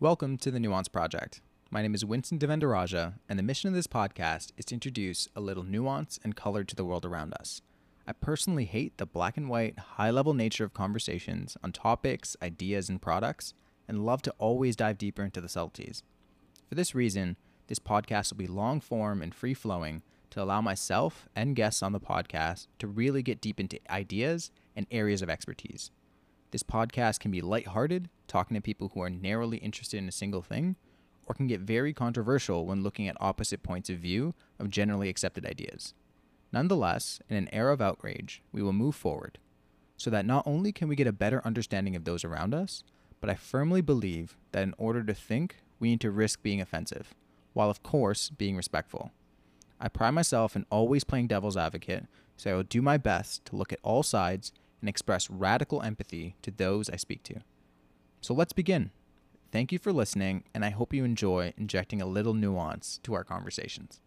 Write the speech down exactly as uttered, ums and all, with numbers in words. Welcome to the Nuance Project. My name is Winston Devendaraja, and the mission of this podcast is to introduce a little nuance and color to the world around us. I personally hate the black and white, high-level nature of conversations on topics, ideas, and products, and love to always dive deeper into the subtleties. For this reason, this podcast will be long-form and free-flowing to allow myself and guests on the podcast to really get deep into ideas and areas of expertise. This podcast can be lighthearted, talking to people who are narrowly interested in a single thing, or can get very controversial when looking at opposite points of view of generally accepted ideas. Nonetheless, in an era of outrage, we will move forward, so that not only can we get a better understanding of those around us, but I firmly believe that in order to think, we need to risk being offensive, while of course being respectful. I pride myself in always playing devil's advocate, so I will do my best to look at all sides and express radical empathy to those I speak to. So let's begin. Thank you for listening, and I hope you enjoy injecting a little nuance to our conversations.